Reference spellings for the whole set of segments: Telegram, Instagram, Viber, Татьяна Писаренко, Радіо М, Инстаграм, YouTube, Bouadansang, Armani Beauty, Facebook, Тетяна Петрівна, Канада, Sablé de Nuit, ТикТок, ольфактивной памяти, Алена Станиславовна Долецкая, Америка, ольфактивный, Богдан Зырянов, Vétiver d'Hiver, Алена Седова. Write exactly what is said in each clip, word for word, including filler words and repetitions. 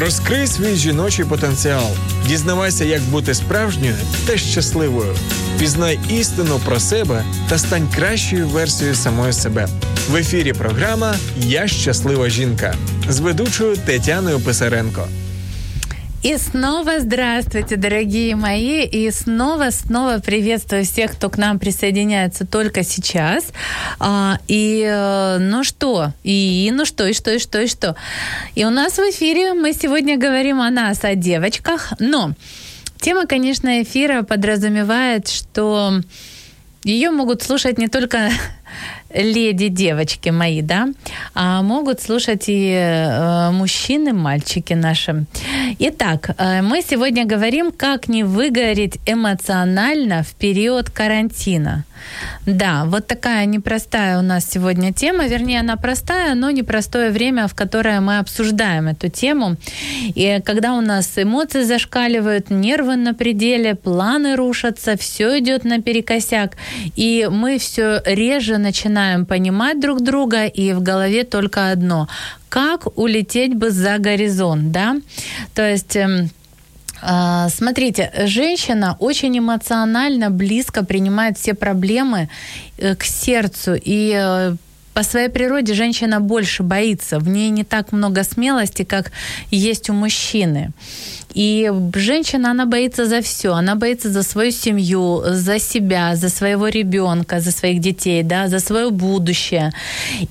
Розкрий свій жіночий потенціал. Дізнавайся, як бути справжньою та щасливою. Пізнай істину про себе та стань кращою версією самої себе. В ефірі програма «Я щаслива жінка» з ведучою Татьяною Писаренко. И снова здравствуйте, дорогие мои, и снова-снова приветствую всех, кто к нам присоединяется только сейчас. И ну что, и ну что, и что, и что, и что. И у нас в эфире мы сегодня говорим о нас, о девочках, но тема, конечно, эфира подразумевает, что её могут слушать не только леди-девочки мои, да, а могут слушать и э, мужчины, мальчики наши. Итак, э, мы сегодня говорим, как не выгореть эмоционально в период карантина. Да, вот такая непростая у нас сегодня тема, вернее, она простая, но непростое время, в которое мы обсуждаем эту тему. И когда у нас эмоции зашкаливают, нервы на пределе, планы рушатся, всё идёт наперекосяк, и мы всё реже начинаем понимать друг друга, и в голове только одно – как улететь бы за горизонт, да? То есть... Смотрите, женщина очень эмоционально близко принимает все проблемы к сердцу, и по своей природе женщина больше боится, в ней не так много смелости, как есть у мужчины. И женщина, она боится за всё. Она боится за свою семью, за себя, за своего ребёнка, за своих детей, да, за своё будущее.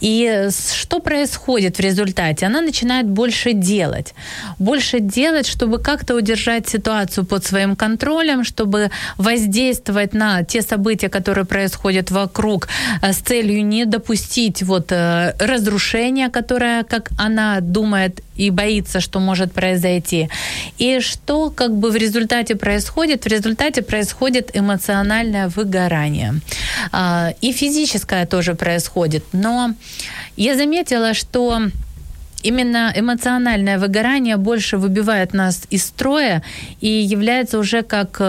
И что происходит в результате? Она начинает больше делать. Больше делать, чтобы как-то удержать ситуацию под своим контролем, чтобы воздействовать на те события, которые происходят вокруг, с целью не допустить вот разрушения, которое, как она думает и боится, что может произойти. И что как бы в результате происходит? В результате происходит эмоциональное выгорание. И физическое тоже происходит. Но я заметила, что именно эмоциональное выгорание больше выбивает нас из строя и является уже как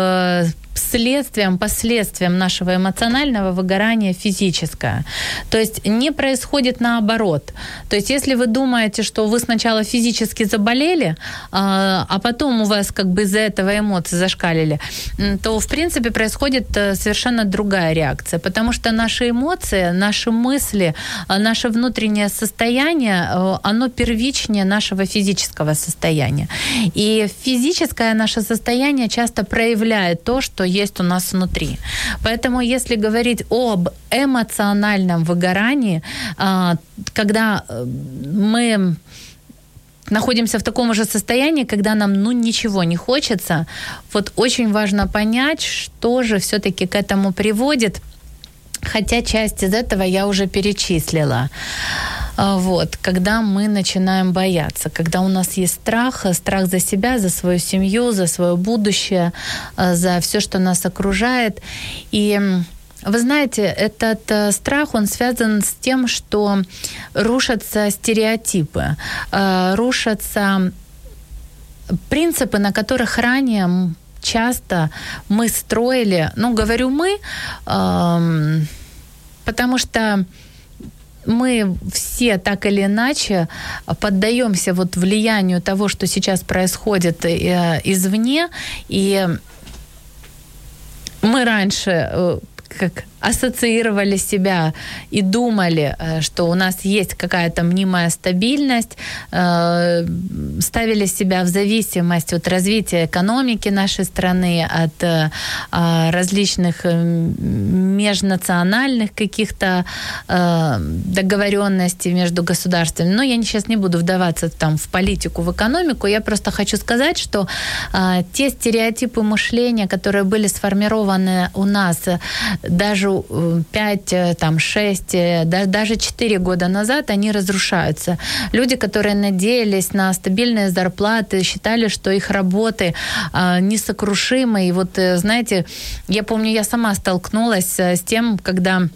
следствием, последствием нашего эмоционального выгорания физическое. То есть не происходит наоборот. То есть если вы думаете, что вы сначала физически заболели, а потом у вас как бы из-за этого эмоции зашкалили, то в принципе происходит совершенно другая реакция, потому что наши эмоции, наши мысли, наше внутреннее состояние, оно первичнее нашего физического состояния. И физическое наше состояние часто проявляет то, что есть у нас внутри. Поэтому если говорить об эмоциональном выгорании, когда мы находимся в таком же состоянии, когда нам, ну, ничего не хочется, вот очень важно понять, что же всё-таки к этому приводит, хотя часть из этого я уже перечислила. Вот, когда мы начинаем бояться, когда у нас есть страх, страх за себя, за свою семью, за своё будущее, за всё, что нас окружает. И вы знаете, этот страх, он связан с тем, что рушатся стереотипы, рушатся принципы, на которых ранее часто мы строили, ну, говорю мы, потому что мы все так или иначе поддаёмся вот влиянию того, что сейчас происходит извне, и мы раньше как ассоциировали себя и думали, что у нас есть какая-то мнимая стабильность, ставили себя в зависимость от развития экономики нашей страны, от различных межнациональных каких-то договоренностей между государствами. Но я сейчас не буду вдаваться там в политику, в экономику. Я просто хочу сказать, что те стереотипы мышления, которые были сформированы у нас даже пять, шесть, даже четыре года назад, они разрушаются. Люди, которые надеялись на стабильные зарплаты, считали, что их работы э, несокрушимы. И вот, э, знаете, я помню, я сама столкнулась с тем, когда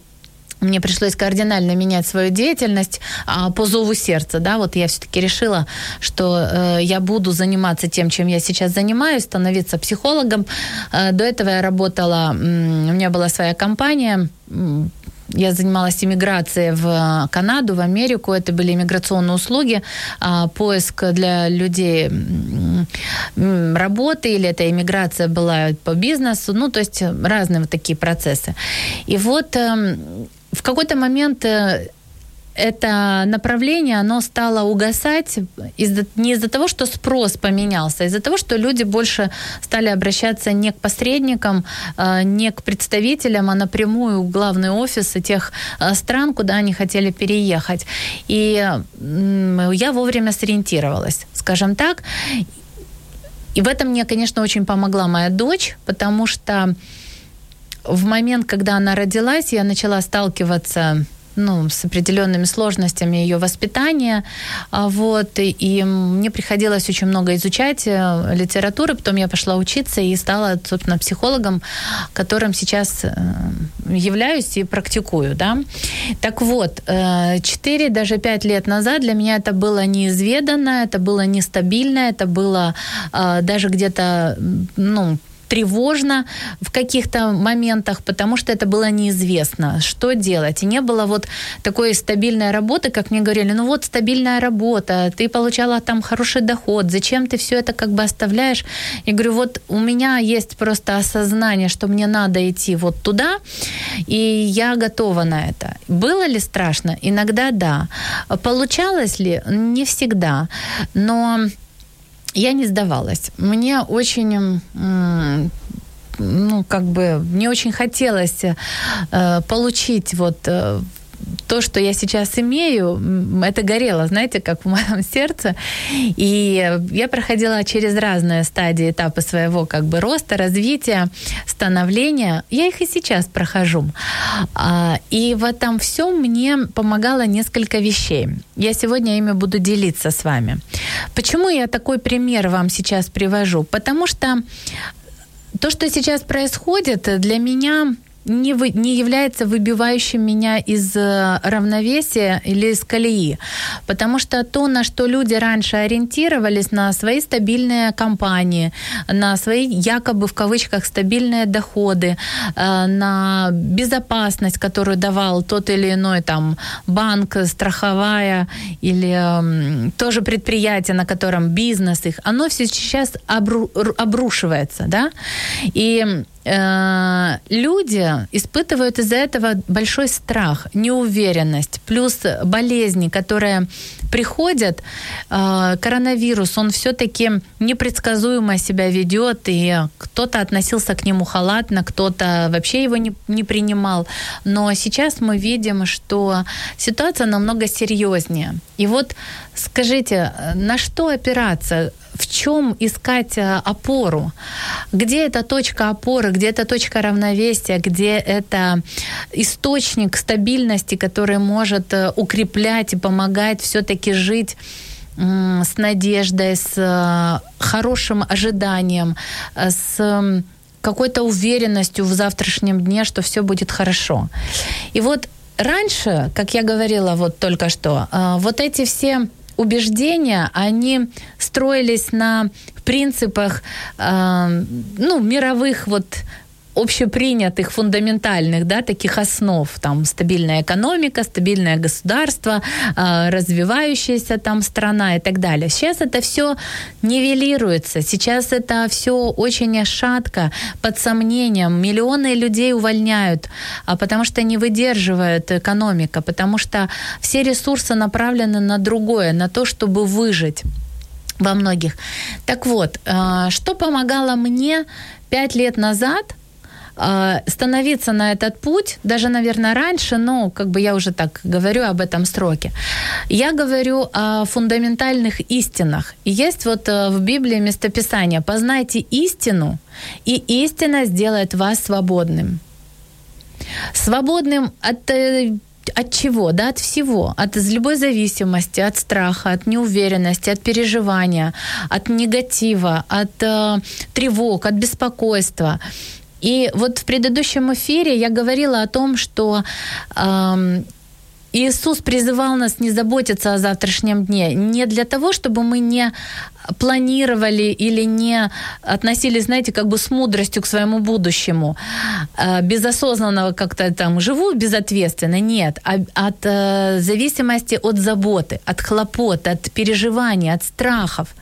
мне пришлось кардинально менять свою деятельность а, по зову сердца. Да? Вот я все-таки решила, что э, я буду заниматься тем, чем я сейчас занимаюсь, становиться психологом. Э, до этого я работала, м- у меня была своя компания, м- я занималась иммиграцией в Канаду, в Америку. Это были иммиграционные услуги, поиск для людей работы, или эта иммиграция была по бизнесу. Ну, то есть разные вот такие процессы. И вот в какой-то момент это направление, оно стало угасать из-за, не из-за того, что спрос поменялся, а из-за того, что люди больше стали обращаться не к посредникам, не к представителям, а напрямую в главные офисы тех стран, куда они хотели переехать. И я вовремя сориентировалась, скажем так. И в этом мне, конечно, очень помогла моя дочь, потому что в момент, когда она родилась, я начала сталкиваться ну, с определенными сложностями ее воспитания. Вот. И мне приходилось очень много изучать литературы. Потом я пошла учиться и стала, собственно, психологом, которым сейчас являюсь и практикую. Да? Так вот, четыре, даже пять лет назад для меня это было неизведанно, это было нестабильно, это было даже где-то, ну, тревожно в каких-то моментах, потому что это было неизвестно, что делать. И не было вот такой стабильной работы, как мне говорили, ну вот стабильная работа, ты получала там хороший доход, зачем ты все это как бы оставляешь? Я говорю, вот у меня есть просто осознание, что мне надо идти вот туда, и я готова на это. Было ли страшно? Иногда да. Получалось ли? Не всегда. Но я не сдавалась. Мне очень, ну, как бы, мне очень хотелось получить вот то, что я сейчас имею. Это горело, знаете, как в моем сердце. И я проходила через разные стадии, этапы своего, как бы, роста, развития, становления. Я их и сейчас прохожу. И в этом всем мне помогало несколько вещей. Я сегодня ими буду делиться с вами. Почему я такой пример вам сейчас привожу? Потому что то, что сейчас происходит, для меня не, вы, не является выбивающим меня из равновесия или из колеи. Потому что то, на что люди раньше ориентировались, на свои стабильные компании, на свои якобы в кавычках стабильные доходы, на безопасность, которую давал тот или иной там банк, страховая или тоже предприятие, на котором бизнес их, оно все сейчас обру, обрушивается. Да? И люди испытывают из-за этого большой страх, неуверенность, плюс болезни, которые приходят. Коронавирус, он все-таки непредсказуемо себя ведет, и кто-то относился к нему халатно, кто-то вообще его не, не принимал. Но сейчас мы видим, что ситуация намного серьезнее. И вот скажите, на что опираться? В чем искать опору? Где эта точка опоры, где эта точка равновесия, где это источник стабильности, который может укреплять и помогать все-таки жить с надеждой, с хорошим ожиданием, с какой-то уверенностью в завтрашнем дне, что все будет хорошо. И вот раньше, как я говорила вот только что, вот эти все убеждения, они строились на принципах, э, ну, мировых вот общепринятых, фундаментальных, да, таких основ, там, стабильная экономика, стабильное государство, развивающаяся там страна и так далее. Сейчас это все нивелируется, сейчас это все очень шатко, под сомнением. Миллионы людей увольняют, потому что не выдерживает экономика, потому что все ресурсы направлены на другое, на то, чтобы выжить во многих. Так вот, что помогало мне пять лет назад становиться на этот путь, даже, наверное, раньше, но как бы я уже так говорю об этом сроке. Я говорю о фундаментальных истинах. И есть вот в Библии местописание: «Познайте истину, и истина сделает вас свободным». Свободным от... От чего? Да, от всего. От любой зависимости, от страха, от неуверенности, от переживания, от негатива, от э, тревог, от беспокойства. И вот в предыдущем эфире я говорила о том, что э, Иисус призывал нас не заботиться о завтрашнем дне не для того, чтобы мы не планировали или не относились, знаете, как бы с мудростью к своему будущему, без осознанного как-то там живу безответственно, нет, а от зависимости от заботы, от хлопот, от переживаний, от страхов.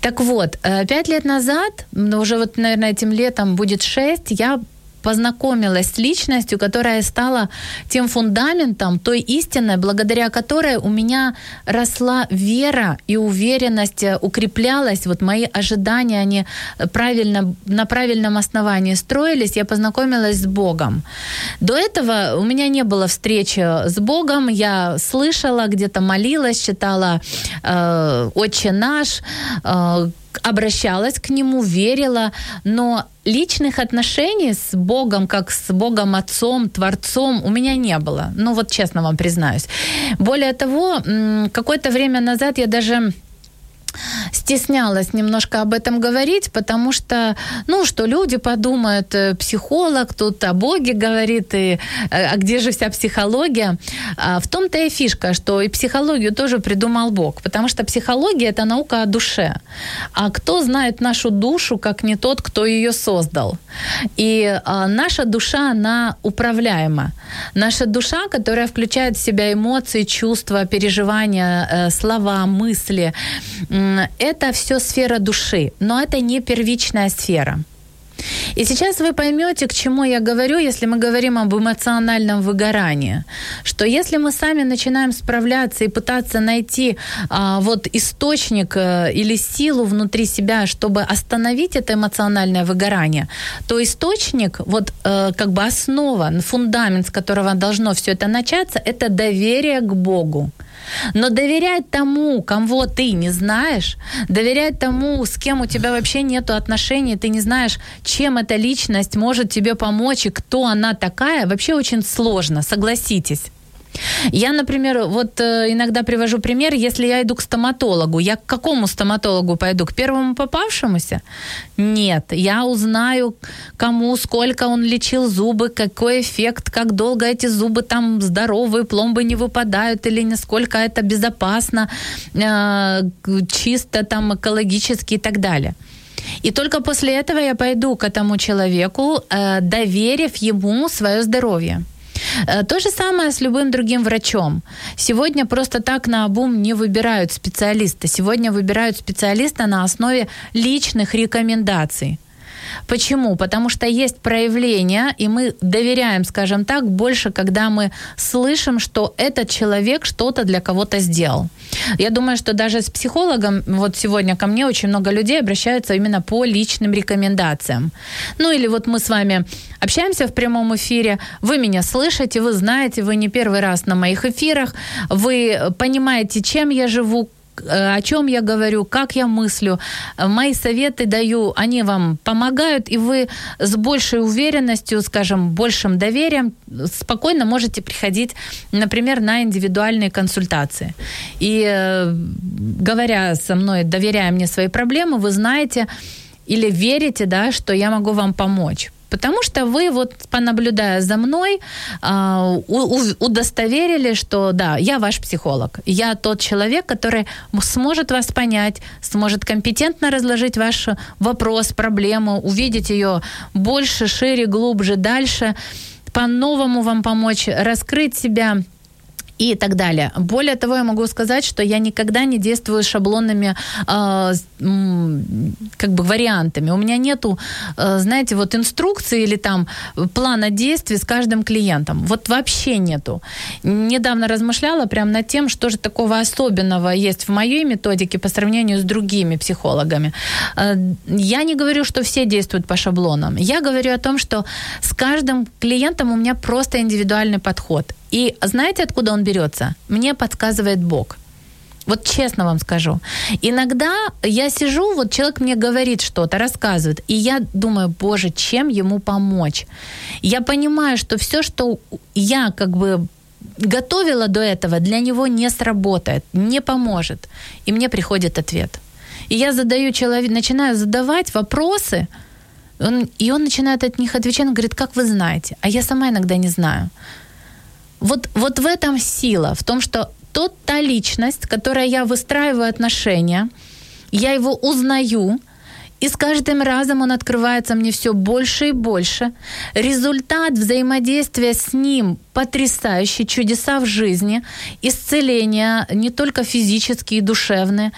Так вот, пять лет назад, уже вот, наверное, этим летом будет шесть, я познакомилась с личностью, которая стала тем фундаментом, той истиной, благодаря которой у меня росла вера и уверенность, укреплялась, вот мои ожидания, они правильно, на правильном основании строились, я познакомилась с Богом. До этого у меня не было встречи с Богом, я слышала, где-то молилась, читала э, «Отче наш», э, обращалась к Нему, верила, но личных отношений с Богом, как с Богом Отцом, Творцом, у меня не было. Ну вот честно вам признаюсь. Более того, какое-то время назад я даже стеснялась немножко об этом говорить, потому что, ну, что люди подумают, психолог тут о Боге говорит, и, а где же вся психология? А в том-то и фишка, что и психологию тоже придумал Бог, потому что психология – это наука о душе. А кто знает нашу душу, как не тот, кто ее создал? И а, наша душа, она управляема. Наша душа, которая включает в себя эмоции, чувства, переживания, слова, мысли – это все сфера души, но это не первичная сфера. И сейчас вы поймете, к чему я говорю, если мы говорим об эмоциональном выгорании. Что если мы сами начинаем справляться и пытаться найти а, вот источник а, или силу внутри себя, чтобы остановить это эмоциональное выгорание, то источник, вот а, как бы основа, фундамент, с которого должно все это начаться, это доверие к Богу. Но доверять тому, кого ты не знаешь, доверять тому, с кем у тебя вообще нету отношений, ты не знаешь, чем эта личность может тебе помочь и кто она такая, вообще очень сложно, согласитесь. Я, например, вот иногда привожу пример, если я иду к стоматологу, я к какому стоматологу пойду? К первому попавшемуся? Нет, я узнаю, кому, сколько он лечил зубы, какой эффект, как долго эти зубы там здоровые, пломбы не выпадают или насколько это безопасно, чисто там экологически и так далее. И только после этого я пойду к этому человеку, доверив ему свое здоровье. То же самое с любым другим врачом. Сегодня просто так наобум не выбирают специалиста. Сегодня выбирают специалиста на основе личных рекомендаций. Почему? Потому что есть проявления, и мы доверяем, скажем так, больше, когда мы слышим, что этот человек что-то для кого-то сделал. Я думаю, что даже с психологом, вот сегодня ко мне очень много людей обращаются именно по личным рекомендациям. Ну или вот мы с вами общаемся в прямом эфире, вы меня слышите, вы знаете, вы не первый раз на моих эфирах, вы понимаете, чем я живу, о чем я говорю, как я мыслю. Мои советы даю, они вам помогают, и вы с большей уверенностью, скажем, большим доверием спокойно можете приходить, например, на индивидуальные консультации. И говоря со мной, доверяя мне свои проблемы, вы знаете или верите, да, что я могу вам помочь. Потому что вы, вот понаблюдая за мной, удостоверили, что да, я ваш психолог. Я тот человек, который сможет вас понять, сможет компетентно разложить ваш вопрос, проблему, увидеть ее больше, шире, глубже, дальше, по-новому вам помочь, раскрыть себя и так далее. Более того, я могу сказать, что я никогда не действую шаблонными э, как бы вариантами. У меня нету, э, знаете, вот инструкции или там плана действий с каждым клиентом. Вот вообще нету. Недавно размышляла прям над тем, что же такого особенного есть в моей методике по сравнению с другими психологами. Э, я не говорю, что все действуют по шаблонам. Я говорю о том, что с каждым клиентом у меня просто индивидуальный подход. И знаете, откуда он берется? Мне подсказывает Бог. Вот честно вам скажу. Иногда я сижу, вот человек мне говорит что-то, рассказывает, и я думаю, боже, чем ему помочь? Я понимаю, что все, что я как бы готовила до этого, для него не сработает, не поможет. И мне приходит ответ. И я задаю человеку, начинаю задавать вопросы, он, и он начинает от них отвечать, он говорит, как вы знаете? А я сама иногда не знаю. Вот, вот в этом сила, в том, что тот, та личность, которой я выстраиваю отношения, я его узнаю, и с каждым разом он открывается мне все больше и больше. Результат взаимодействия с ним потрясающий, чудеса в жизни, исцеления не только физические и душевные,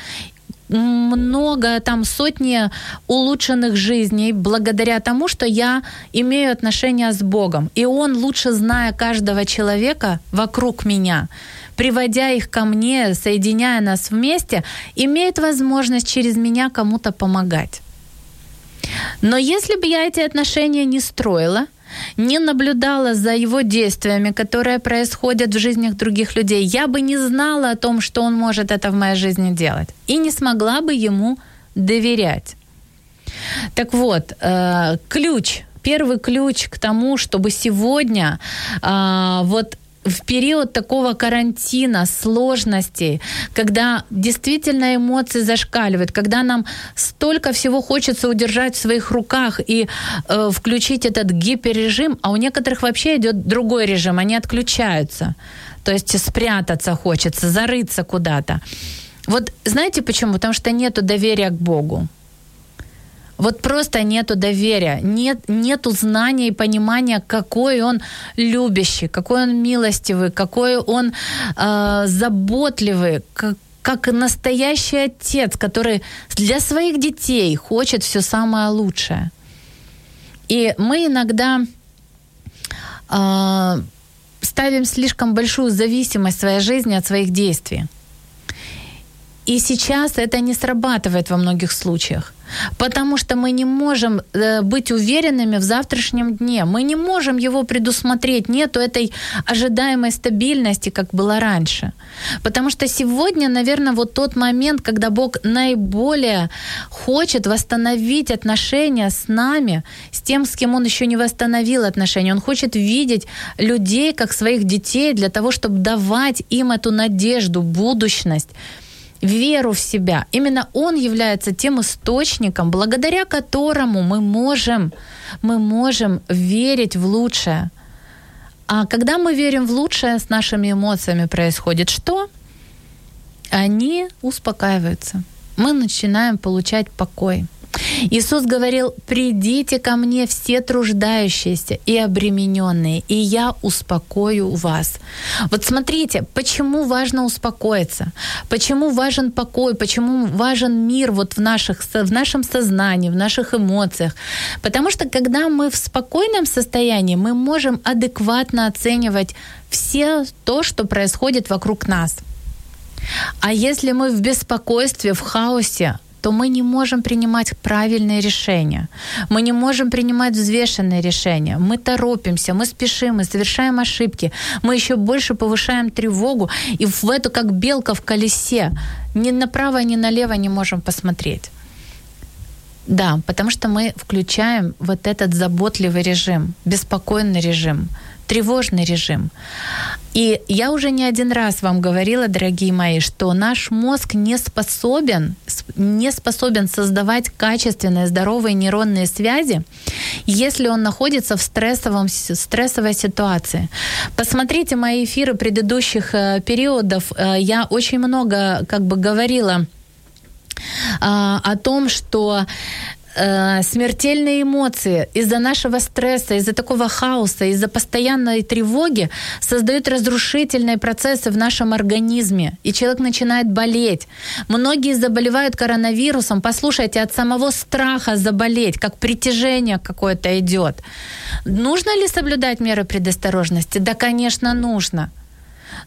много, там сотни улучшенных жизней благодаря тому, что я имею отношения с Богом. И Он, лучше зная каждого человека вокруг меня, приводя их ко мне, соединяя нас вместе, имеет возможность через меня кому-то помогать. Но если бы я эти отношения не строила, не наблюдала за его действиями, которые происходят в жизнях других людей, я бы не знала о том, что он может это в моей жизни делать, и не смогла бы ему доверять. Так вот, ключ, первый ключ к тому, чтобы сегодня вот в период такого карантина, сложностей, когда действительно эмоции зашкаливают, когда нам столько всего хочется удержать в своих руках и э, включить этот гиперрежим, а у некоторых вообще идет другой режим, они отключаются, то есть спрятаться хочется, зарыться куда-то. Вот знаете почему? Потому что нету доверия к Богу. Вот просто нету доверия, нет, нету знания и понимания, какой он любящий, какой он милостивый, какой он э, заботливый, как, как настоящий отец, который для своих детей хочет все самое лучшее. И мы иногда э, ставим слишком большую зависимость в своей жизни от своих действий. И сейчас это не срабатывает во многих случаях, потому что мы не можем быть уверенными в завтрашнем дне, мы не можем его предусмотреть, нету этой ожидаемой стабильности, как было раньше. Потому что сегодня, наверное, вот тот момент, когда Бог наиболее хочет восстановить отношения с нами, с тем, с кем Он еще не восстановил отношения. Он хочет видеть людей как своих детей для того, чтобы давать им эту надежду, будущность, веру в себя. Именно Он является тем источником, благодаря которому мы можем, мы можем верить в лучшее. А когда мы верим в лучшее, с нашими эмоциями происходит что? Они успокаиваются. Мы начинаем получать покой. Иисус говорил: «Придите ко мне все труждающиеся и обремененные, и я успокою вас». Вот смотрите, почему важно успокоиться, почему важен покой, почему важен мир вот в, наших, в нашем сознании, в наших эмоциях. Потому что когда мы в спокойном состоянии, мы можем адекватно оценивать все то, что происходит вокруг нас. А если мы в беспокойстве, в хаосе, то мы не можем принимать правильные решения. Мы не можем принимать взвешенные решения. Мы торопимся, мы спешим, мы совершаем ошибки. Мы еще больше повышаем тревогу. И в эту, как белка в колесе, ни направо, ни налево не можем посмотреть. Да, потому что мы включаем вот этот заботливый режим, беспокойный режим, тревожный режим. И я уже не один раз вам говорила, дорогие мои, что наш мозг не способен, не способен создавать качественные, здоровые нейронные связи, если он находится в стрессовом, стрессовой ситуации. Посмотрите мои эфиры предыдущих периодов. Я очень много как бы говорила о том, что смертельные эмоции из-за нашего стресса, из-за такого хаоса, из-за постоянной тревоги создают разрушительные процессы в нашем организме, и человек начинает болеть. Многие заболевают коронавирусом, послушайте, от самого страха заболеть, как притяжение какое-то идет. Нужно ли соблюдать меры предосторожности? Да, конечно, нужно.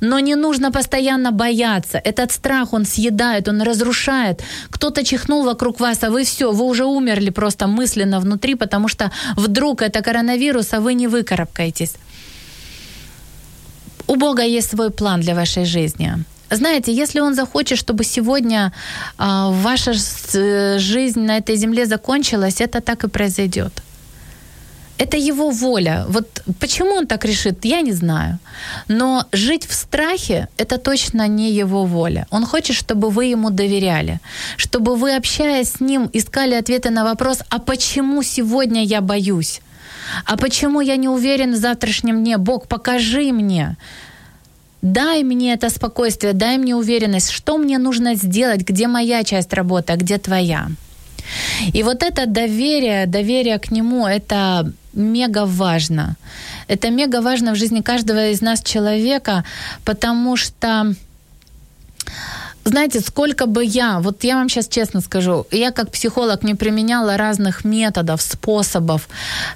Но не нужно постоянно бояться. Этот страх, он съедает, он разрушает. Кто-то чихнул вокруг вас, а вы все, вы уже умерли просто мысленно внутри, потому что вдруг это коронавирус, а вы не выкарабкаетесь. У Бога есть свой план для вашей жизни. Знаете, если Он захочет, чтобы сегодня ваша жизнь на этой земле закончилась, это так и произойдет. Это его воля. Вот почему он так решит, я не знаю. Но жить в страхе — это точно не его воля. Он хочет, чтобы вы ему доверяли, чтобы вы, общаясь с ним, искали ответы на вопрос, а почему сегодня я боюсь? А почему я не уверен в завтрашнем дне? Бог, покажи мне. Дай мне это спокойствие, дай мне уверенность, что мне нужно сделать, где моя часть работы, а где твоя. И вот это доверие, доверие к нему — это мега важно. Это мега важно в жизни каждого из нас человека, потому что, знаете, сколько бы я, вот я вам сейчас честно скажу, я как психолог не применяла разных методов, способов,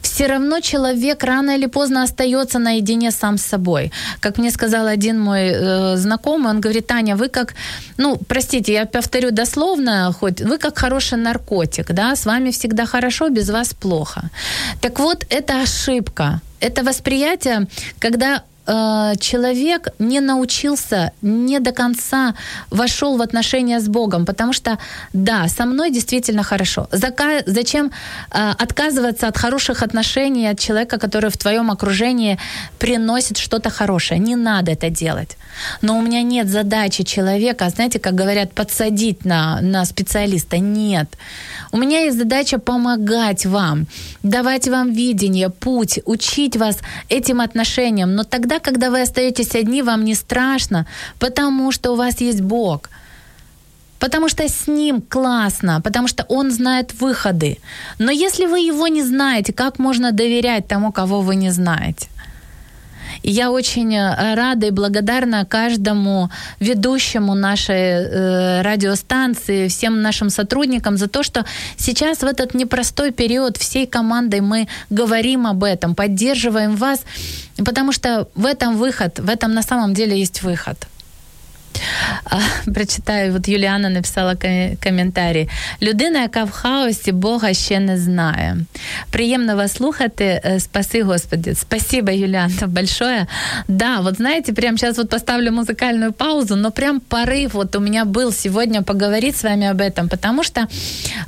все равно человек рано или поздно остается наедине сам с собой. Как мне сказал один мой э, знакомый, он говорит: Таня, вы как, ну, простите, я повторю дословно, хоть вы как хороший наркотик, да, с вами всегда хорошо, без вас плохо. Так вот, это ошибка, это восприятие, когда человек не научился, не до конца вошел в отношения с Богом, потому что, да, со мной действительно хорошо. Зака- зачем э, отказываться от хороших отношений, от человека, который в твоем окружении приносит что-то хорошее? Не надо это делать. Но у меня нет задачи человека, знаете, как говорят, подсадить на, на специалиста. Нет. У меня есть задача помогать вам, давать вам видение, путь, учить вас этим отношениям. Но тогда, когда вы остаетесь одни, вам не страшно, потому что у вас есть Бог, потому что с Ним классно, потому что Он знает выходы. Но если вы Его не знаете, как можно доверять тому, кого вы не знаете? И я очень рада и благодарна каждому ведущему нашей э, радиостанции, всем нашим сотрудникам за то, что сейчас в этот непростой период всей командой мы говорим об этом, поддерживаем вас, потому что в этом выход, в этом на самом деле есть выход. Прочитаю, вот Юліана написала коментарі. Людина, яка в хаосі, Бога ще не знає. Приємно вас слухати. Спаси, Господи. Спасибо, Юліана, большое. Да, вот знаете, прямо сейчас вот поставлю музыкальную паузу, но прям порыв вот у меня был сегодня поговорить с вами об этом, потому что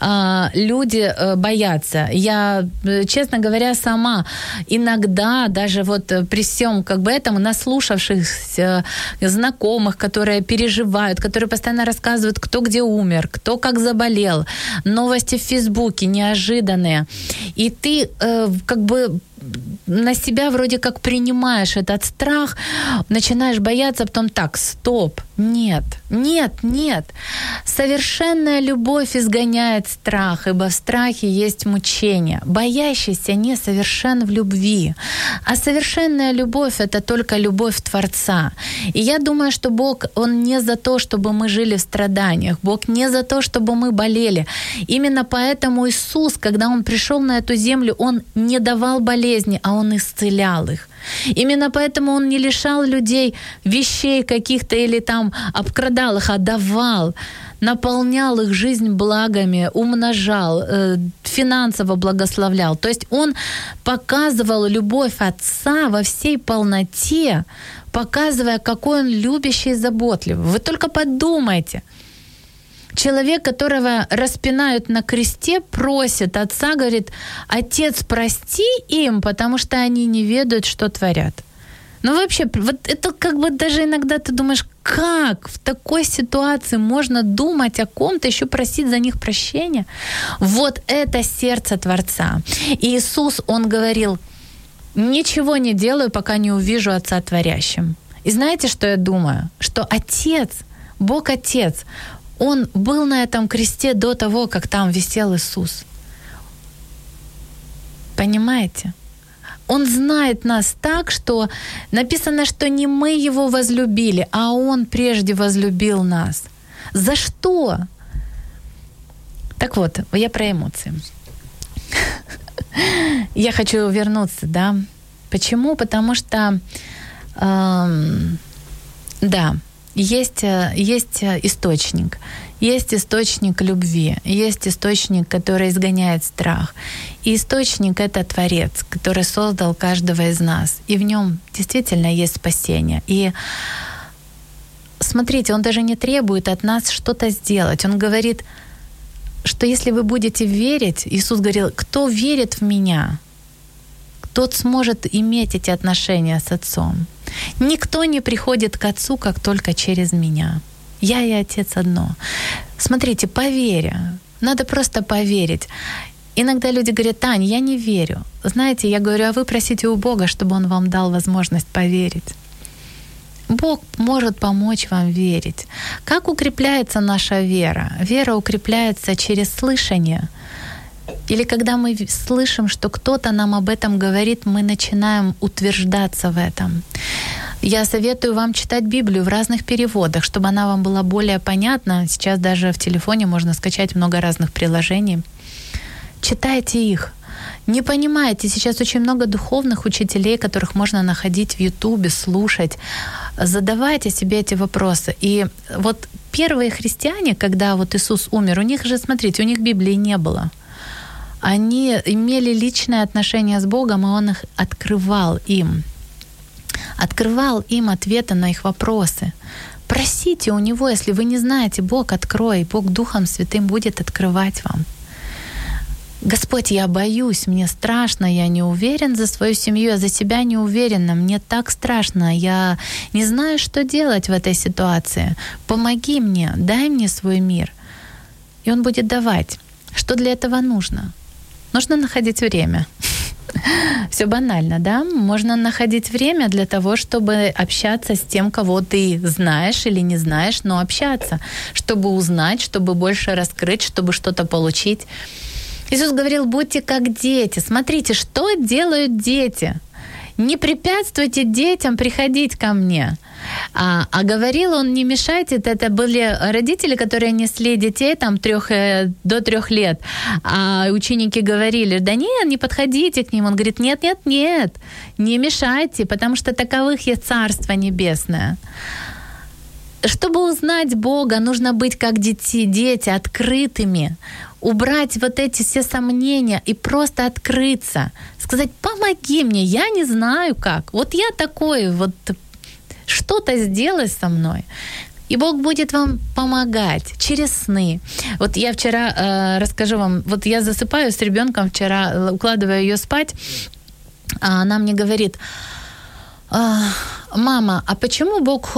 э, люди э, боятся. Я, честно говоря, сама иногда, даже вот при всем как бы этом, наслушавшись э, знакомых, которые переживают, которые постоянно рассказывают, кто где умер, кто как заболел, новости в Фейсбуке неожиданные. И ты э, как бы на себя вроде как принимаешь этот страх, начинаешь бояться, а потом так, стоп, нет, нет, нет. Совершенная любовь изгоняет страх, ибо в страхе есть мучение. Боящийся не совершен в любви. А совершенная любовь — это только любовь Творца. И я думаю, что Бог, Он не за то, чтобы мы жили в страданиях, Бог не за то, чтобы мы болели. Именно поэтому Иисус, когда Он пришел на эту землю, Он не давал болезни, а Он исцелял их. Именно поэтому Он не лишал людей вещей каких-то или там обкрадал их, а давал, наполнял их жизнь благами, умножал, финансово благословлял. То есть Он показывал любовь Отца во всей полноте, показывая, какой Он любящий и заботливый. Вы только подумайте. Человек, которого распинают на кресте, просит отца, говорит: «Отец, прости им, потому что они не ведают, что творят». Ну, вообще, вот это как бы даже иногда ты думаешь, как в такой ситуации можно думать о ком-то, еще просить за них прощения? Вот это сердце Творца. И Иисус, Он говорил, ничего не делаю, пока не увижу Отца Творящим. И знаете, что я думаю? Что Отец, Бог Отец, Он был на этом кресте до того, как там висел Иисус. Понимаете? Он знает нас так, что написано, что не мы Его возлюбили, а Он прежде возлюбил нас. За что? Так вот, я про эмоции. Я хочу вернуться, да. Почему? Потому что, да, есть, есть источник. Есть источник любви, есть источник, который изгоняет страх. И источник — это Творец, который создал каждого из нас. И в нём действительно есть спасение. И смотрите, Он даже не требует от нас что-то сделать. Он говорит, что если вы будете верить, Иисус говорил, кто верит в Меня, тот сможет иметь эти отношения с Отцом. Никто не приходит к Отцу, как только через Меня. Я и Отец одно. Смотрите, по вере. Надо просто поверить. Иногда люди говорят, Тань, я не верю. Знаете, я говорю, а вы просите у Бога, чтобы Он вам дал возможность поверить. Бог может помочь вам верить. Как укрепляется наша вера? Вера укрепляется через слышание. Или когда мы слышим, что кто-то нам об этом говорит, мы начинаем утверждаться в этом. Я советую вам читать Библию в разных переводах, чтобы она вам была более понятна. Сейчас даже в телефоне можно скачать много разных приложений. Читайте их. Не понимаете, сейчас очень много духовных учителей, которых можно находить в Ютубе, слушать. Задавайте себе эти вопросы. И вот первые христиане, когда вот Иисус умер, у них же, смотрите, у них Библии не было. Они имели личное отношение с Богом, и Он их открывал им. Открывал им ответы на их вопросы. Просите у Него, если вы не знаете, Бог, открой, Бог Духом Святым будет открывать вам. Господь, я боюсь, мне страшно, я не уверен за свою семью, я за себя не уверена, мне так страшно, я не знаю, что делать в этой ситуации. Помоги мне, дай мне свой мир. И Он будет давать. Что для этого нужно? Нужно находить время. Все банально, да? Можно находить время для того, чтобы общаться с тем, кого ты знаешь или не знаешь, но общаться, чтобы узнать, чтобы больше раскрыть, чтобы что-то получить. Иисус говорил, будьте как дети. Смотрите, что делают дети. Не препятствуйте детям приходить ко мне. А, а говорил он, не мешайте. Это были родители, которые несли детей там, трех, до трех лет. А ученики говорили, да нет, не подходите к ним. Он говорит, нет, нет, нет, не мешайте, потому что таковых есть Царство Небесное. Чтобы узнать Бога, нужно быть как дети, дети, открытыми, убрать вот эти все сомнения и просто открыться, сказать, помоги мне, я не знаю как, вот я такой, вот что-то сделай со мной. И Бог будет вам помогать через сны. Вот я вчера э, расскажу вам, вот я засыпаю с ребенком вчера, укладываю ее спать, а она мне говорит, мама, а почему Бог...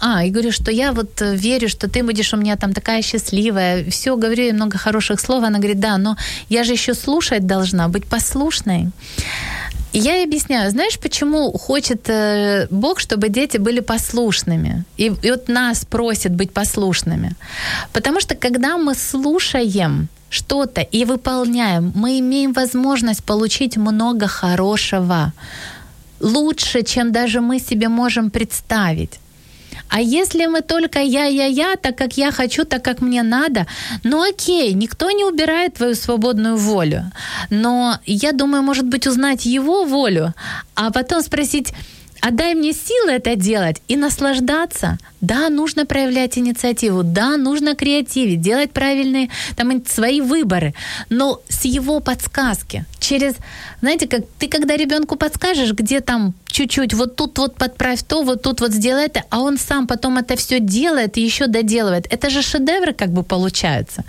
А, и говорю, что я вот верю, что ты будешь у меня там такая счастливая. Всё, говорю ей много хороших слов. Она говорит, да, но я же ещё слушать должна, быть послушной. И я ей объясняю, знаешь, почему хочет Бог, чтобы дети были послушными? И, и вот нас просит быть послушными. Потому что когда мы слушаем что-то и выполняем, мы имеем возможность получить много хорошего. Лучше, чем даже мы себе можем представить. А если мы только я-я-я, так как я хочу, так как мне надо, ну окей, никто не убирает твою свободную волю. Но я думаю, может быть, узнать его волю, а потом спросить, а дай мне силы это делать и наслаждаться. Да, нужно проявлять инициативу, да, нужно креативить, делать правильные там, свои выборы, но с его подсказки. Через, знаете, как ты когда ребенку подскажешь, где там чуть-чуть, вот тут вот подправь то, вот тут вот сделай это, а он сам потом это все делает и еще доделывает. Это же шедевры как бы получаются.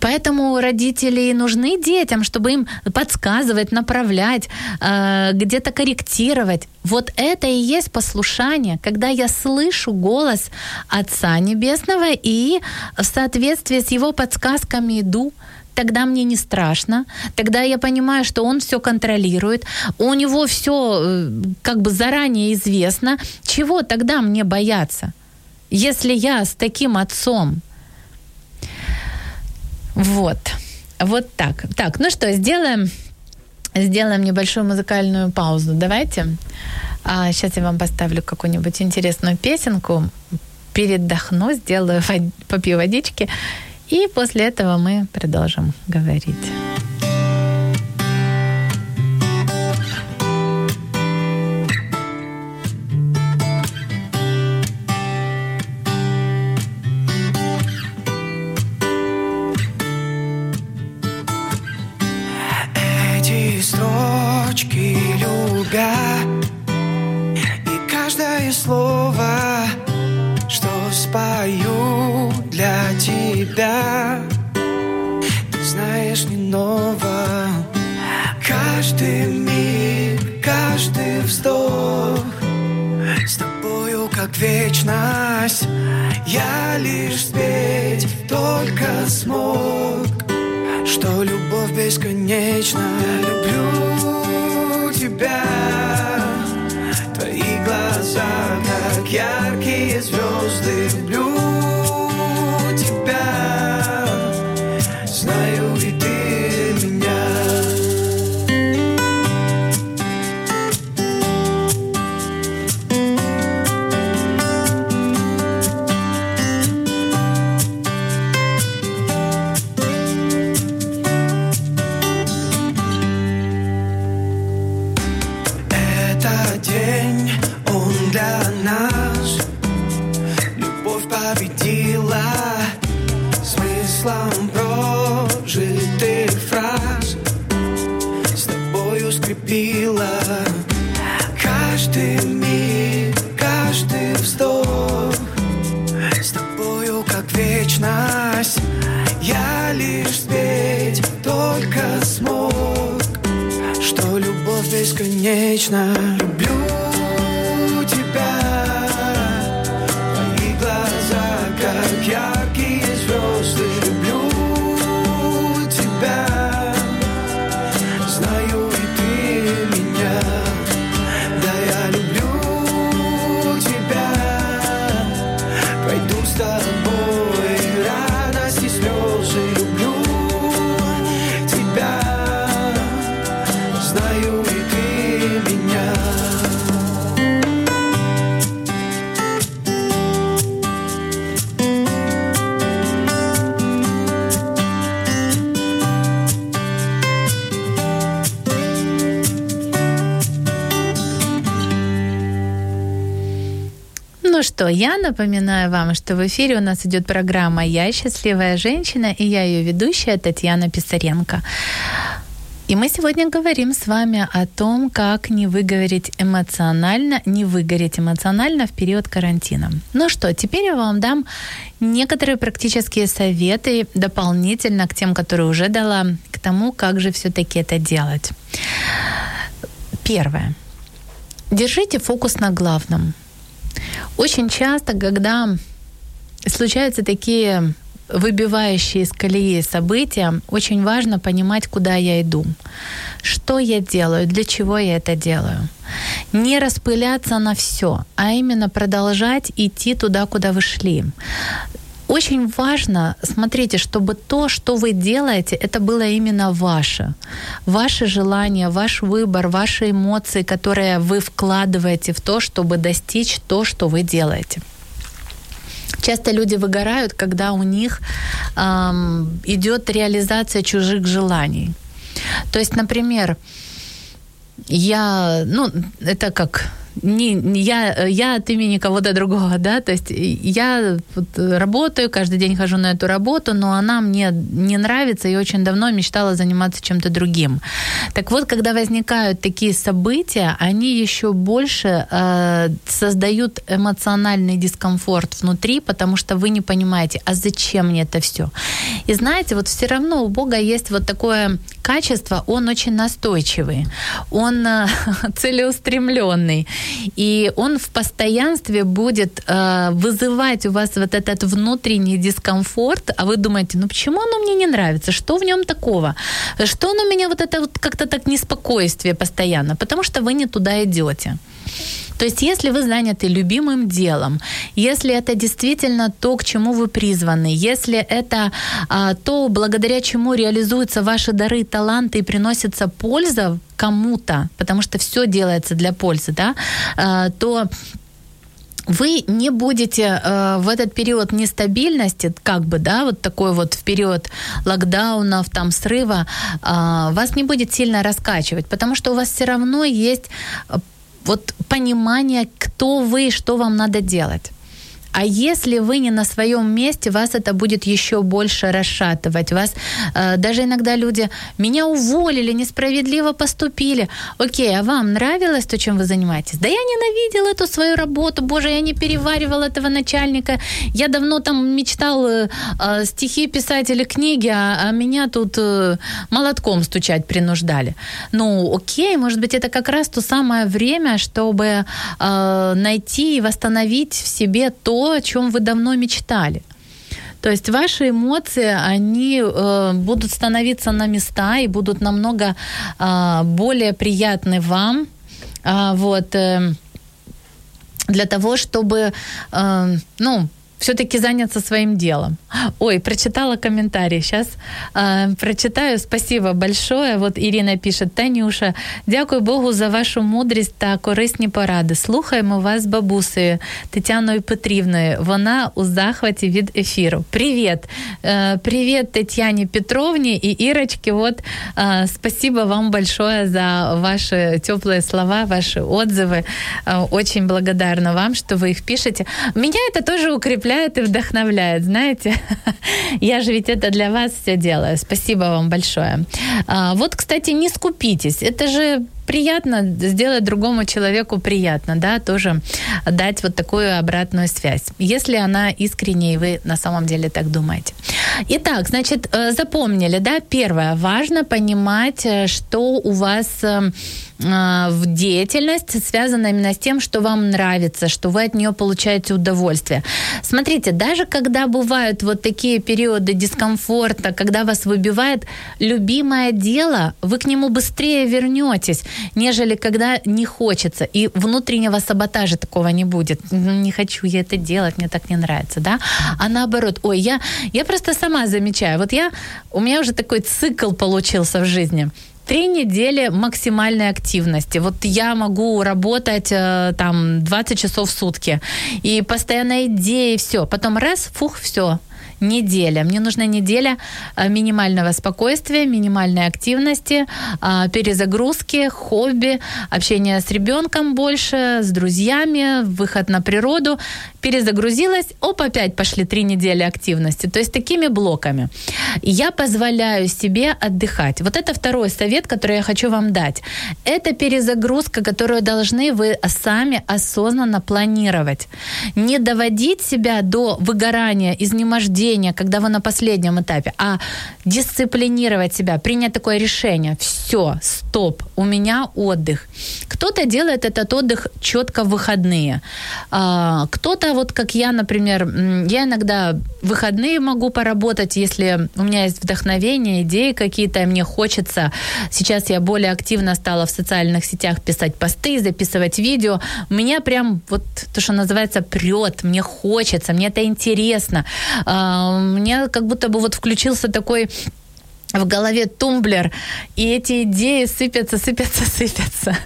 Поэтому родители нужны детям, чтобы им подсказывать, направлять, где-то корректировать. Вот это и есть послушание, когда я слышу голос Отца Небесного и в соответствии с Его подсказками иду. Тогда мне не страшно, тогда я понимаю, что он всё контролирует, у него всё как бы заранее известно. Чего тогда мне бояться, если я с таким отцом? Вот, вот так. Так, ну что, сделаем, сделаем небольшую музыкальную паузу. Давайте. А, сейчас я вам поставлю какую-нибудь интересную песенку, передохну, сделаю, вод... попью водички. И после этого мы продолжим говорить. Эти строчки любя, и каждое слово, что спою для тебя, ты знаешь, не ново. Каждый миг, каждый вздох с тобою как вечность. Я лишь спеть только смог, что любовь бесконечна. Люблю тебя, твои глаза как яркие звезды. Люблю тебя, знаю и ты меня. Этот день, он для нас. Любовь победила смыслом прожитых фраз, с тобою скрепила. Каждый миг, каждый вздох с тобою как вечность. Я лишь спеть только смог, что любовь бесконечна. Люблю тебя, твои глаза как яркие звезды. Люблю тебя, знаю и ты меня. Да, я люблю тебя, пойду с тобой радость и слезы. Люблю тебя, знаю и ты меня. Что, я напоминаю вам, что в эфире у нас идет программа «Я счастливая женщина», и я ее ведущая Татьяна Писаренко. И мы сегодня говорим с вами о том, как не выгореть эмоционально, не выгореть эмоционально в период карантина. Ну что, теперь я вам дам некоторые практические советы дополнительно к тем, которые уже дала, к тому, как же все-таки это делать. Первое. Держите фокус на главном. Очень часто, когда случаются такие выбивающие из колеи события, очень важно понимать, куда я иду, что я делаю, для чего я это делаю. Не распыляться на всё, а именно продолжать идти туда, куда вы шли. Очень важно, смотрите, чтобы то, что вы делаете, это было именно ваше. Ваши желания, ваш выбор, ваши эмоции, которые вы вкладываете в то, чтобы достичь то, что вы делаете. Часто люди выгорают, когда у них эм, идёт реализация чужих желаний. То есть, например, я, ну, это как не, я, я от имени кого-то другого, да, то есть я вот работаю, каждый день хожу на эту работу, но она мне не нравится и очень давно мечтала заниматься чем-то другим. Так вот, когда возникают такие события, они еще больше э, создают эмоциональный дискомфорт внутри, потому что вы не понимаете, а зачем мне это все? И знаете, вот все равно у Бога есть вот такое качество, он очень настойчивый, он э, целеустремленный, и он в постоянстве будет э, вызывать у вас вот этот внутренний дискомфорт, а вы думаете, ну почему оно мне не нравится, что в нем такого, что оно меня вот это вот как-то так неспокойствие постоянно, потому что вы не туда идете. То есть если вы заняты любимым делом, если это действительно то, к чему вы призваны, если это а, то, благодаря чему реализуются ваши дары, таланты и приносится польза кому-то, потому что все делается для пользы, да, а, то... вы не будете э, в этот период нестабильности, как бы, да, вот такой вот в период локдаунов, там, срыва, э, вас не будет сильно раскачивать, потому что у вас все равно есть э, вот понимание, кто вы и что вам надо делать. А если вы не на своем месте, вас это будет еще больше расшатывать. Вас э, даже иногда люди меня уволили, несправедливо поступили. Окей, а вам нравилось то, чем вы занимаетесь? Да я ненавидел эту свою работу, боже, я не переваривал этого начальника. Я давно там мечтал э, э, стихи писать или книги, а, а меня тут э, молотком стучать принуждали. Ну, окей, может быть, это как раз то самое время, чтобы э, найти и восстановить в себе то, о чем вы давно мечтали. То есть ваши эмоции, они э, будут становиться на места и будут намного э, более приятны вам. Э, вот, э, для того, чтобы э, ну, все-таки заняться своим делом. Ой, прочитала комментарий. Сейчас э, прочитаю. Спасибо большое. Вот Ірина пише. Танюша, дякую Богу за вашу мудрість та корисні поради. Слухаємо вас з бабусею Тетяною Петрівною. Вона у захваті від ефіру. Привіт. Е, привіт Тетяні Петровні і Ірочки. Вот, е, спасибо вам большое за ваші теплые слова, ваші отзывы. Е, очень благодарна вам, что вы их пишете. Меня это тоже укрепляет и вдохновляет, знаете. Я же ведь это для вас все делаю. Спасибо вам большое. А, вот, кстати, не скупитесь. Это же приятно сделать другому человеку приятно, да, тоже дать вот такую обратную связь, если она искренняя, и вы на самом деле так думаете. Итак, значит, запомнили, да, первое, важно понимать, что у вас в деятельности связано именно с тем, что вам нравится, что вы от нее получаете удовольствие. Смотрите, даже когда бывают вот такие периоды дискомфорта, когда вас выбивает любимое дело, вы к нему быстрее вернетесь, нежели когда не хочется. И внутреннего саботажа такого не будет. Не хочу я это делать, мне так не нравится, да? А наоборот, ой, я, я просто сама замечаю. Вот я, у меня уже такой цикл получился в жизни. Три недели максимальной активности. Вот я могу работать там двадцать часов в сутки. И постоянная идея, и все. Потом раз, фух, все. Неделя. Мне нужна неделя минимального спокойствия, минимальной активности, перезагрузки, хобби, общения с ребенком больше, с друзьями, выход на природу. Перезагрузилась, оп, опять пошли три недели активности. То есть такими блоками. Я позволяю себе отдыхать. Вот это второй совет, который я хочу вам дать. Это перезагрузка, которую должны вы сами осознанно планировать. Не доводить себя до выгорания, изнемождения, когда вы на последнем этапе, а дисциплинировать себя, принять такое решение, все, стоп, у меня отдых. Кто-то делает этот отдых четко в выходные, кто-то, вот как я, например, я иногда в выходные могу поработать, если у меня есть вдохновение, идеи какие-то, мне хочется, сейчас я более активно стала в социальных сетях писать посты, записывать видео, меня прям вот то, что называется, прет, мне хочется, мне это интересно, мне как будто бы вот включился такой в голове тумблер, и эти идеи сыпятся, сыпятся, сыпятся.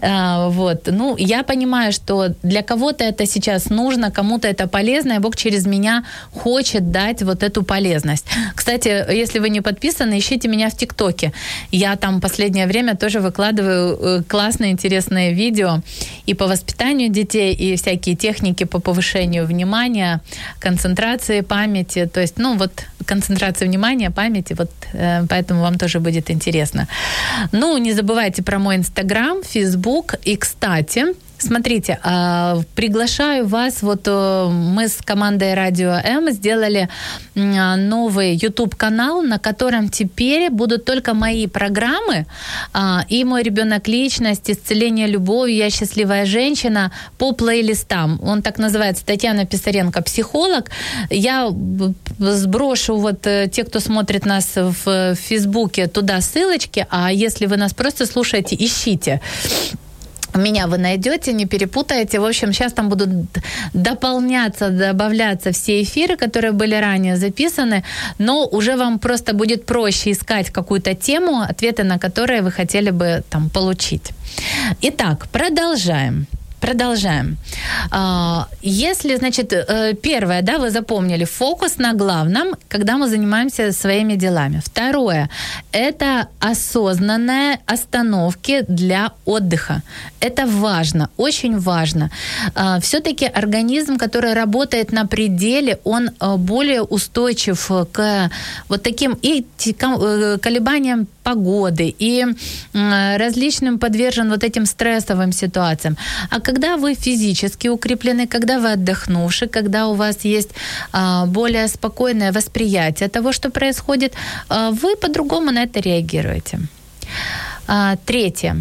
А, вот. Ну, я понимаю, что для кого-то это сейчас нужно, кому-то это полезно, и Бог через меня хочет дать вот эту полезность. Кстати, если вы не подписаны, ищите меня в ТикТоке. Я там последнее время тоже выкладываю классные, интересные видео и по воспитанию детей, и всякие техники по повышению внимания, концентрации, памяти. То есть, ну, вот концентрация внимания, памяти, вот поэтому вам тоже будет интересно. Ну, не забывайте про мой Instagram, Facebook. И, кстати, смотрите, приглашаю вас, вот мы с командой Радио М сделали новый YouTube-канал, на котором теперь будут только мои программы и «Мой ребенок. Личность», «Исцеление любовью», «Я счастливая женщина» по плейлистам. Он так называется, Татьяна Писаренко, психолог. Я сброшу вот те, кто смотрит нас в Фейсбуке, туда ссылочки, а если вы нас просто слушаете, ищите. Меня вы найдете, не перепутаете. В общем, сейчас там будут дополняться, добавляться все эфиры, которые были ранее записаны, но уже вам просто будет проще искать какую-то тему, ответы на которые вы хотели бы там получить. Итак, продолжаем. Продолжаем. Если, значит, первое, да, вы запомнили, фокус на главном, когда мы занимаемся своими делами. Второе, это осознанные остановки для отдыха. Это важно, очень важно. Все-таки организм, который работает на пределе, он более устойчив к вот таким и колебаниям погоды, и различным подвержен вот этим стрессовым ситуациям. А когда вы физически укреплены, когда вы отдохнувши, когда у вас есть а, более спокойное восприятие того, что происходит, а, вы по-другому на это реагируете. А, третье.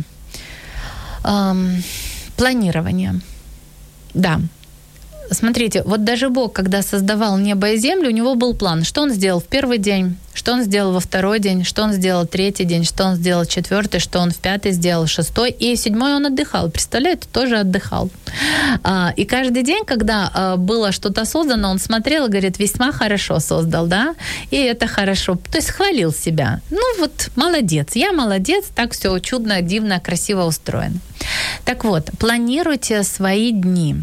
А, планирование. Да. Смотрите, вот даже Бог, когда создавал небо и землю, у него был план. Что он сделал в первый день, что он сделал во второй день, что он сделал третий день, что он сделал четвертый, что он в пятый сделал, шестой. И седьмой он отдыхал. Представляете, тоже отдыхал. И каждый день, когда было что-то создано, он смотрел и говорит, весьма хорошо создал, да? И это хорошо. То есть хвалил себя. Ну вот, молодец, я молодец, так все чудно, дивно, красиво устроено. Так вот, планируйте свои дни,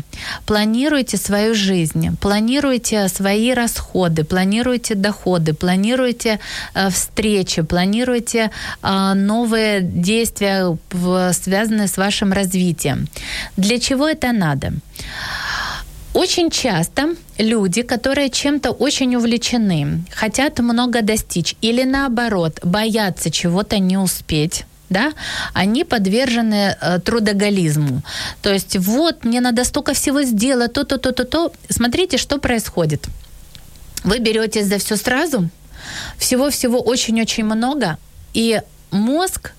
планируйте свою жизнь, планируйте свои расходы, планируйте доходы, планируйте э, встречи, планируйте э, новые действия, в, связанные с вашим развитием. Для чего это надо? Очень часто люди, которые чем-то очень увлечены, хотят много достичь или наоборот, боятся чего-то не успеть, да, они подвержены э, трудоголизму. То есть вот, мне надо столько всего сделать, то-то-то-то-то. Смотрите, что происходит. Вы беретесь за все сразу, всего-всего очень-очень много, и мозг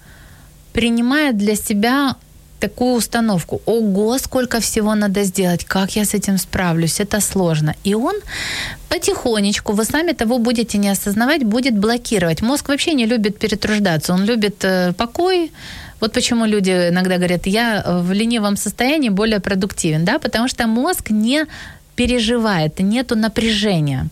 принимает для себя такую установку. Ого, сколько всего надо сделать, как я с этим справлюсь, это сложно. И он потихонечку, вы сами того будете не осознавать, будет блокировать. Мозг вообще не любит перетруждаться, он любит покой. Вот почему люди иногда говорят, я в ленивом состоянии более продуктивен, да, потому что мозг не переживает, нету напряжения.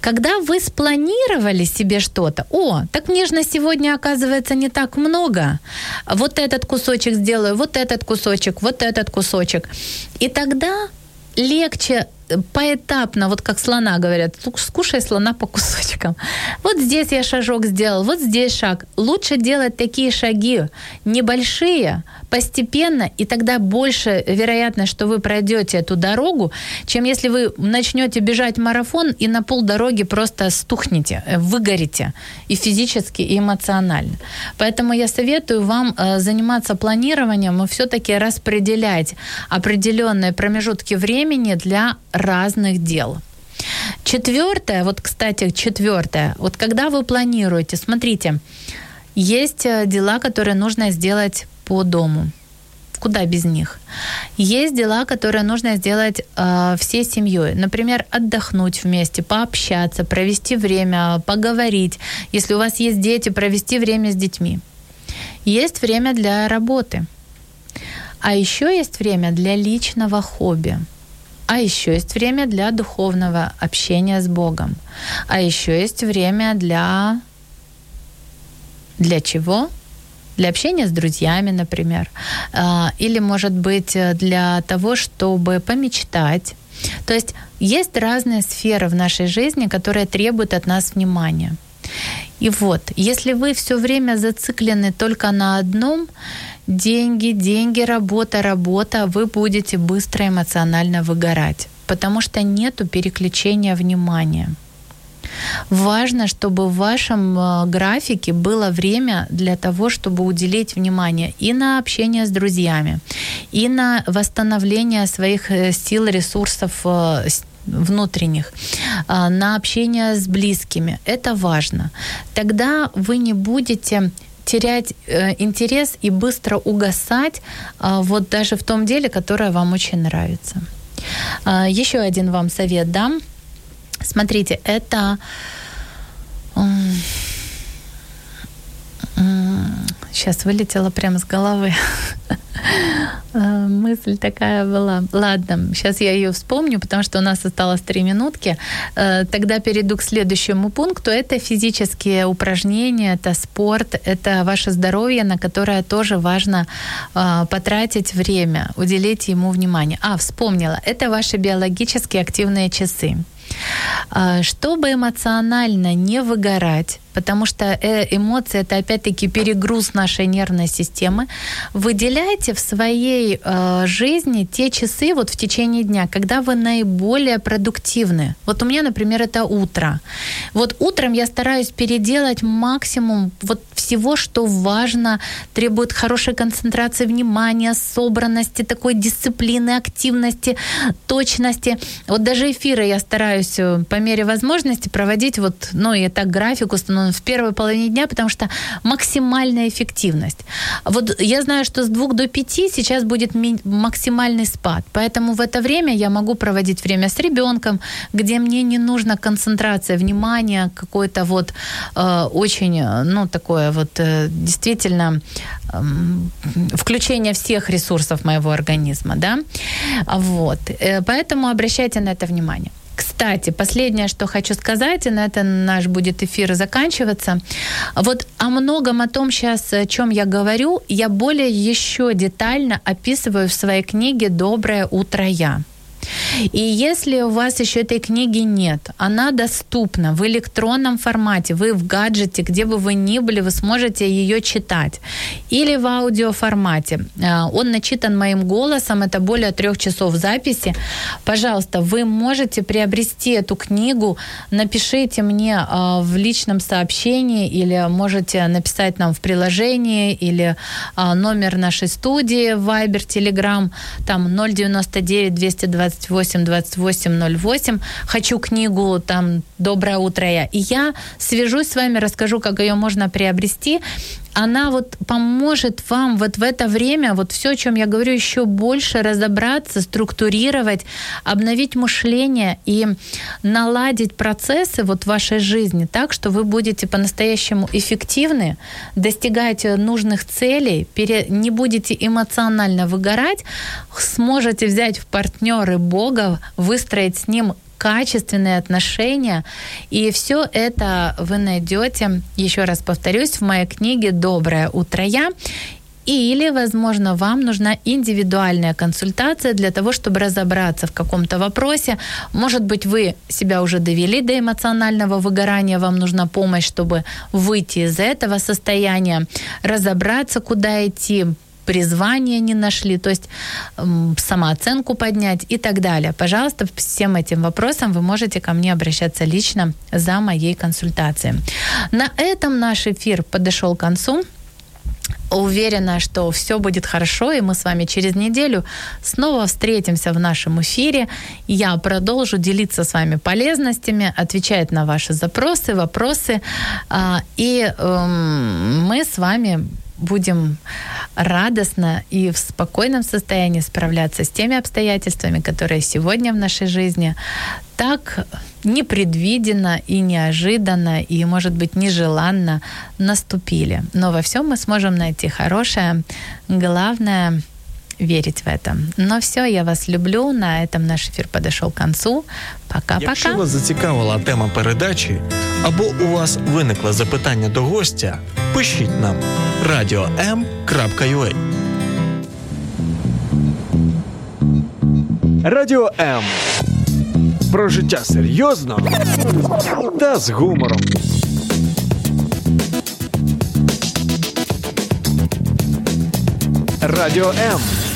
Когда вы спланировали себе что-то, о, так мне же на сегодня, оказывается, не так много, вот этот кусочек сделаю, вот этот кусочек, вот этот кусочек. И тогда легче поэтапно, вот как слона говорят, скушай слона по кусочкам. Вот здесь я шажок сделал, вот здесь шаг. Лучше делать такие шаги небольшие, постепенно, и тогда больше вероятность, что вы пройдете эту дорогу, чем если вы начнете бежать марафон и на полдороги просто стухнете, выгорите и физически, и эмоционально. Поэтому я советую вам заниматься планированием и все-таки распределять определенные промежутки времени для разных дел. Четвертое, вот, кстати, четвертое, вот когда вы планируете, смотрите, есть дела, которые нужно сделать по дому. Куда без них? Есть дела, которые нужно сделать э, всей семьей. Например, отдохнуть вместе, пообщаться, провести время, поговорить. Если у вас есть дети, провести время с детьми. Есть время для работы. А еще есть время для личного хобби. А еще есть время для духовного общения с Богом. А еще есть время для Для чего? Для общения с друзьями, например. Или, может быть, для того, чтобы помечтать. То есть есть разные сферы в нашей жизни, которые требуют от нас внимания. И вот, если вы всё время зациклены только на одном, деньги, деньги, работа, работа, вы будете быстро эмоционально выгорать, потому что нету переключения внимания. Важно, чтобы в вашем графике было время для того, чтобы уделить внимание и на общение с друзьями, и на восстановление своих сил, ресурсов внутренних, на общение с близкими. Это важно. Тогда вы не будете терять интерес и быстро угасать вот даже в том деле, которое вам очень нравится. Еще один вам совет дам. Смотрите, это... Сейчас вылетела прямо с головы. Мысль такая была. Ладно, сейчас я её вспомню, потому что у нас осталось три минутки. Тогда перейду к следующему пункту. Это физические упражнения, это спорт, это ваше здоровье, на которое тоже важно потратить время, уделить ему внимание. А, вспомнила. Это ваши биологически активные часы. Чтобы эмоционально не выгорать, потому что эмоции — это опять-таки перегруз нашей нервной системы, выделяйте в своей э, жизни те часы вот в течение дня, когда вы наиболее продуктивны. Вот у меня, например, это утро. Вот утром я стараюсь переделать максимум вот всего, что важно, требует хорошей концентрации внимания, собранности, такой дисциплины, активности, точности. Вот даже эфиры я стараюсь по мере возможности проводить вот, ну и так график установлен в первой половине дня, потому что максимальная эффективность. Вот я знаю, что с двух до пяти сейчас будет ми- максимальный спад, поэтому в это время я могу проводить время с ребенком, где мне не нужна концентрация внимания, какое-то вот э, очень, ну, такое вот э, действительно э, включение всех ресурсов моего организма, да, вот. Э, поэтому обращайте на это внимание. Кстати, последнее, что хочу сказать, и на это наш будет эфир заканчиваться. Вот о многом о том сейчас, о чём я говорю, я более ещё детально описываю в своей книге «Доброе утро, я». И если у вас ещё этой книги нет, она доступна в электронном формате, вы в гаджете, где бы вы ни были, вы сможете её читать. Или в аудиоформате. Он начитан моим голосом, это более трех часов записи. Пожалуйста, вы можете приобрести эту книгу, напишите мне в личном сообщении или можете написать нам в приложении или номер нашей студии Viber, Telegram, там ноль девяносто девять двести двадцать восемь двадцать восемь ноль восемь. Хочу книгу там «Доброе утро, я». И я свяжусь с вами, расскажу, как её можно приобрести. Она вот поможет вам вот в это время, вот всё, о чём я говорю, ещё больше разобраться, структурировать, обновить мышление и наладить процессы вот в вашей жизни так, что вы будете по-настоящему эффективны, достигаете нужных целей, пере... не будете эмоционально выгорать, сможете взять в партнёры Бога, выстроить с Ним качественные отношения. И всё это вы найдёте, ещё раз повторюсь, в моей книге «Доброе утро, я». Или, возможно, вам нужна индивидуальная консультация для того, чтобы разобраться в каком-то вопросе. Может быть, вы себя уже довели до эмоционального выгорания, вам нужна помощь, чтобы выйти из этого состояния, разобраться, куда идти, призвания не нашли, то есть самооценку поднять и так далее. Пожалуйста, по всем этим вопросам вы можете ко мне обращаться лично за моей консультацией. На этом наш эфир подошёл к концу. Уверена, что всё будет хорошо, и мы с вами через неделю снова встретимся в нашем эфире. Я продолжу делиться с вами полезностями, отвечать на ваши запросы, вопросы, и мы с вами будем радостно и в спокойном состоянии справляться с теми обстоятельствами, которые сегодня в нашей жизни так непредвиденно и неожиданно, и, может быть, нежеланно наступили. Но во всём мы сможем найти хорошее. Главное — верить в это. Ну все, я вас люблю. На этом наш ефір підійшов к концу. Пока-пока. Якщо вас зацікавила тема передачі, або у вас виникло запитання до гостя, пишіть нам радіо ем крапка ю а. Радіо М. Про життя серйозно та з гумором. Радіо М.